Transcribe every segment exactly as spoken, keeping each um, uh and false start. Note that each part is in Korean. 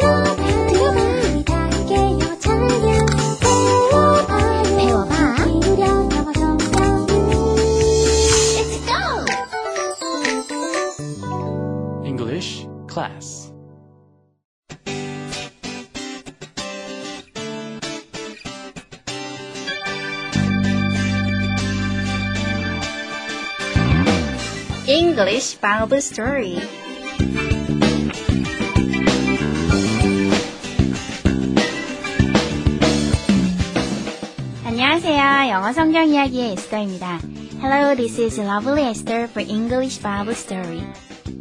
배워봐. Let's go. English class. English Bible Story. 안녕하세요. 영어 성경 이야기의 에스더입니다. Hello, this is lovely Esther for English Bible Story.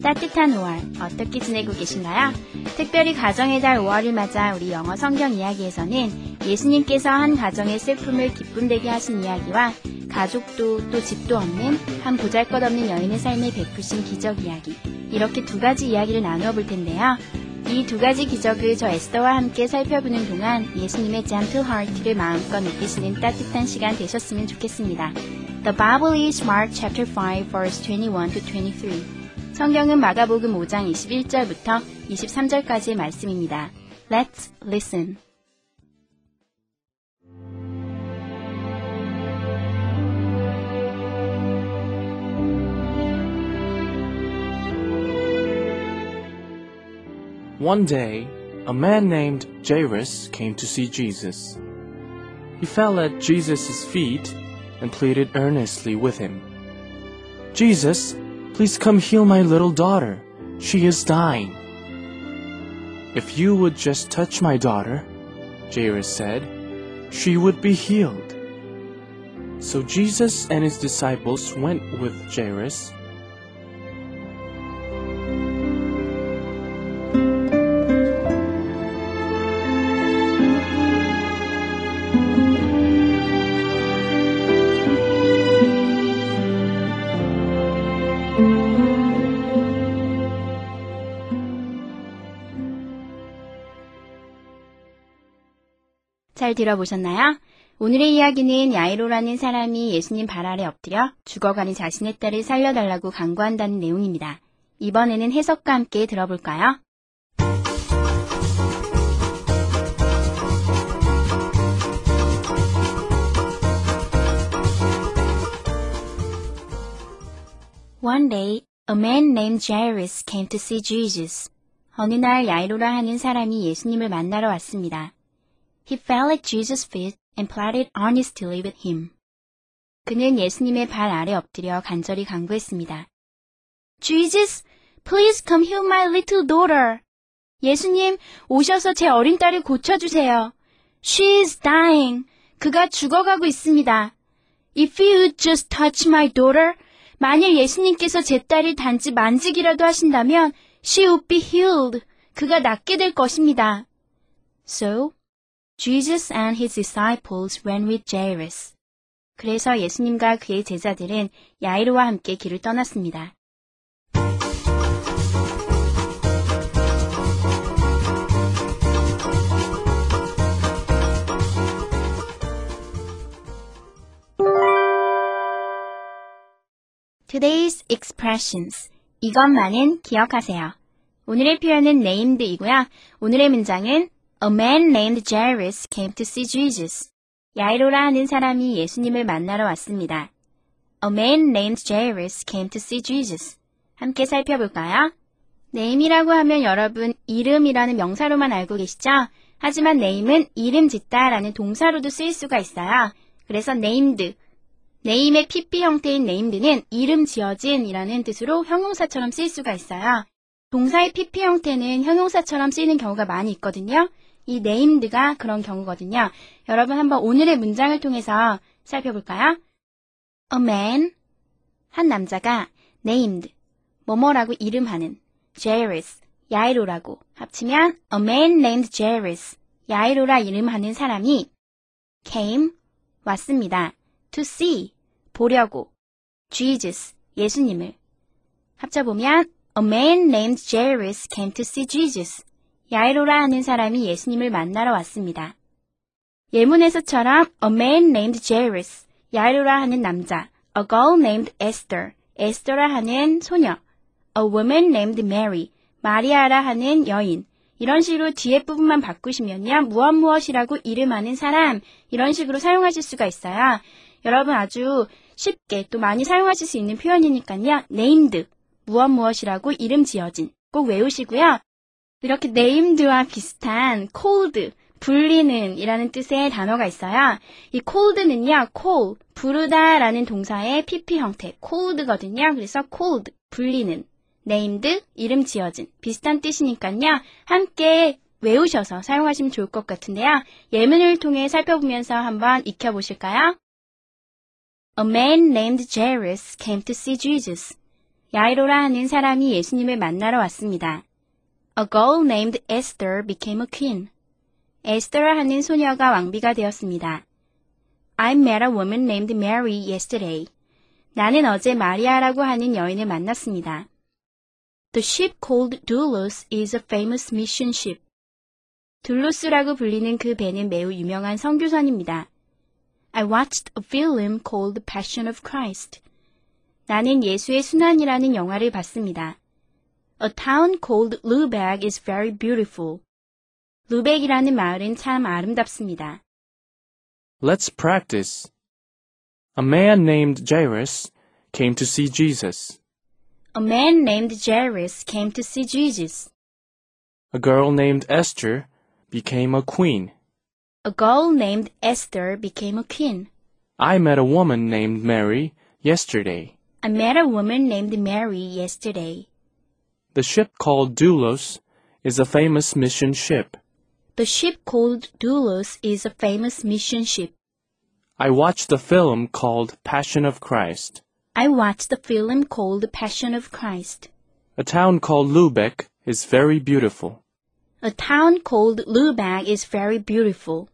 따뜻한 오월, 어떻게 지내고 계신가요? 특별히 가정의 달 오월을 맞아 우리 영어 성경 이야기에서는 예수님께서 한 가정의 슬픔을 기쁨되게 하신 이야기와 가족도 또 집도 없는 한 보잘것없는 여인의 삶에 베푸신 기적 이야기, 이렇게 두 가지 이야기를 나누어 볼 텐데요. 이 두 가지 기적을 저 에스더와 함께 살펴보는 동안 예수님의 gentle heart를 마음껏 느끼시는 따뜻한 시간 되셨으면 좋겠습니다. The Bible is Mark chapter five verse twenty-one to twenty-three. 성경은 마가복음 오장 이십일절부터 이십삼절까지의 말씀입니다. Let's listen. One day, a man named Jairus came to see Jesus. He fell at Jesus' feet and pleaded earnestly with him. Jesus, please come heal my little daughter. She is dying. If you would just touch my daughter, Jairus said, she would be healed. So Jesus and his disciples went with Jairus. 잘 들어보셨나요? 오늘의 이야기는 야이로라는 사람이 예수님 발 아래 엎드려 죽어가는 자신의 딸을 살려달라고 간구한다는 내용입니다. 이번에는 해석과 함께 들어볼까요? One day, a man named Jairus came to see Jesus. 어느 날 야이로라 하는 사람이 예수님을 만나러 왔습니다. He fell at Jesus' feet and pleaded earnestly with him. 그는 예수님의 발 아래 엎드려 간절히 간구했습니다. Jesus, please come heal my little daughter. 예수님, 오셔서 제 어린 딸을 고쳐주세요. She is dying. 그가 죽어가고 있습니다. If you would just touch my daughter, 만일 예수님께서 제 딸을 단지 만지기라도 하신다면 she would be healed. 그가 낫게 될 것입니다. So, Jesus and his disciples went with Jairus. 그래서 예수님과 그의 제자들은 야이로와 함께 길을 떠났습니다. Today's expressions. 이것만은 기억하세요. 오늘의 표현은 named이고요. 오늘의 문장은 A man named Jairus came to see Jesus. 야이로라 하는 사람이 예수님을 만나러 왔습니다. A man named Jairus came to see Jesus. 함께 살펴볼까요? name이라고 하면 여러분 이름이라는 명사로만 알고 계시죠? 하지만 name은 이름 짓다 라는 동사로도 쓰일 수가 있어요. 그래서 named, name의 피피 형태인 named는 이름 지어진 이라는 뜻으로 형용사처럼 쓰일 수가 있어요. 동사의 피피 형태는 형용사처럼 쓰이는 경우가 많이 있거든요. 이 named가 그런 경우거든요. 여러분 한번 오늘의 문장을 통해서 살펴볼까요? A man, 한 남자가 named, 뭐뭐라고 이름하는, Jairus, 야이로라고 합치면 A man named Jairus, 야이로라 이름하는 사람이 came, 왔습니다. To see, 보려고, Jesus, 예수님을 합쳐보면 A man named Jairus came to see Jesus. 야이로라 하는 사람이 예수님을 만나러 왔습니다. 예문에서처럼 a man named Jairus, 야이로라 하는 남자, a girl named Esther, 에스더라 하는 소녀, a woman named Mary, 마리아라 하는 여인, 이런 식으로 뒤에 부분만 바꾸시면요, 무엇 무엇이라고 이름하는 사람, 이런 식으로 사용하실 수가 있어요. 여러분 아주 쉽게 또 많이 사용하실 수 있는 표현이니까요. named, 무엇 무엇이라고 이름 지어진, 꼭 외우시고요. 이렇게 named와 비슷한 cold, 불리는 이라는 뜻의 단어가 있어요. 이 cold는요, call, 부르다 라는 동사의 피피 형태, cold거든요. 그래서 cold, 불리는, named, 이름 지어진, 비슷한 뜻이니까요. 함께 외우셔서 사용하시면 좋을 것 같은데요. 예문을 통해 살펴보면서 한번 익혀보실까요? A man named Jairus came to see Jesus. 야이로라 하는 사람이 예수님을 만나러 왔습니다. A girl named Esther became a queen. 에스더라 하는 소녀가 왕비가 되었습니다. I met a woman named Mary yesterday. 나는 어제 마리아라고 하는 여인을 만났습니다. The ship called Dulos is a famous mission ship. 둘로스라고 불리는 그 배는 매우 유명한 선교선입니다. I watched a film called The Passion of Christ. 나는 예수의 순환이라는 영화를 봤습니다. A town called Lübeck is very beautiful. 루벡이라는 마을은 참 아름답습니다. Let's practice. A man named Jairus came to see Jesus. A man named Jairus came to see Jesus. A girl named Esther became a queen. A girl named Esther became a queen. I met a woman named Mary yesterday. I met a woman named Mary yesterday. The ship called Dulos is a famous mission ship. The ship called Dulos is a famous mission ship. I watched the film called Passion of Christ. I watched the film called Passion of Christ. A town called Lübeck is very beautiful. A town called Lübeck is very beautiful.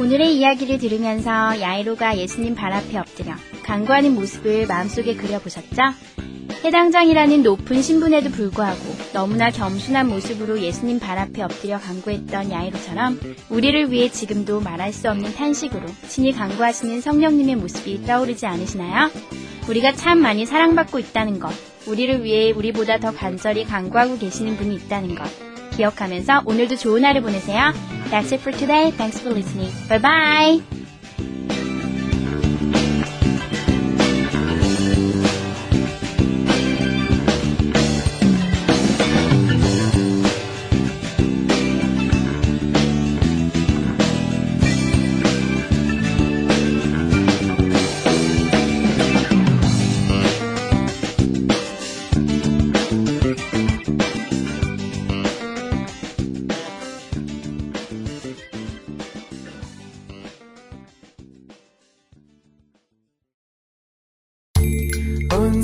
오늘의 이야기를 들으면서 야이로가 예수님 발 앞에 엎드려 간구하는 모습을 마음속에 그려보셨죠? 해당장이라는 높은 신분에도 불구하고 너무나 겸손한 모습으로 예수님 발 앞에 엎드려 간구했던 야이로처럼 우리를 위해 지금도 말할 수 없는 탄식으로 친히 간구하시는 성령님의 모습이 떠오르지 않으시나요? 우리가 참 많이 사랑받고 있다는 것, 우리를 위해 우리보다 더 간절히 간구하고 계시는 분이 있다는 것 기억하면서 오늘도 좋은 하루 보내세요. That's it for today. Thanks for listening. Bye-bye. 온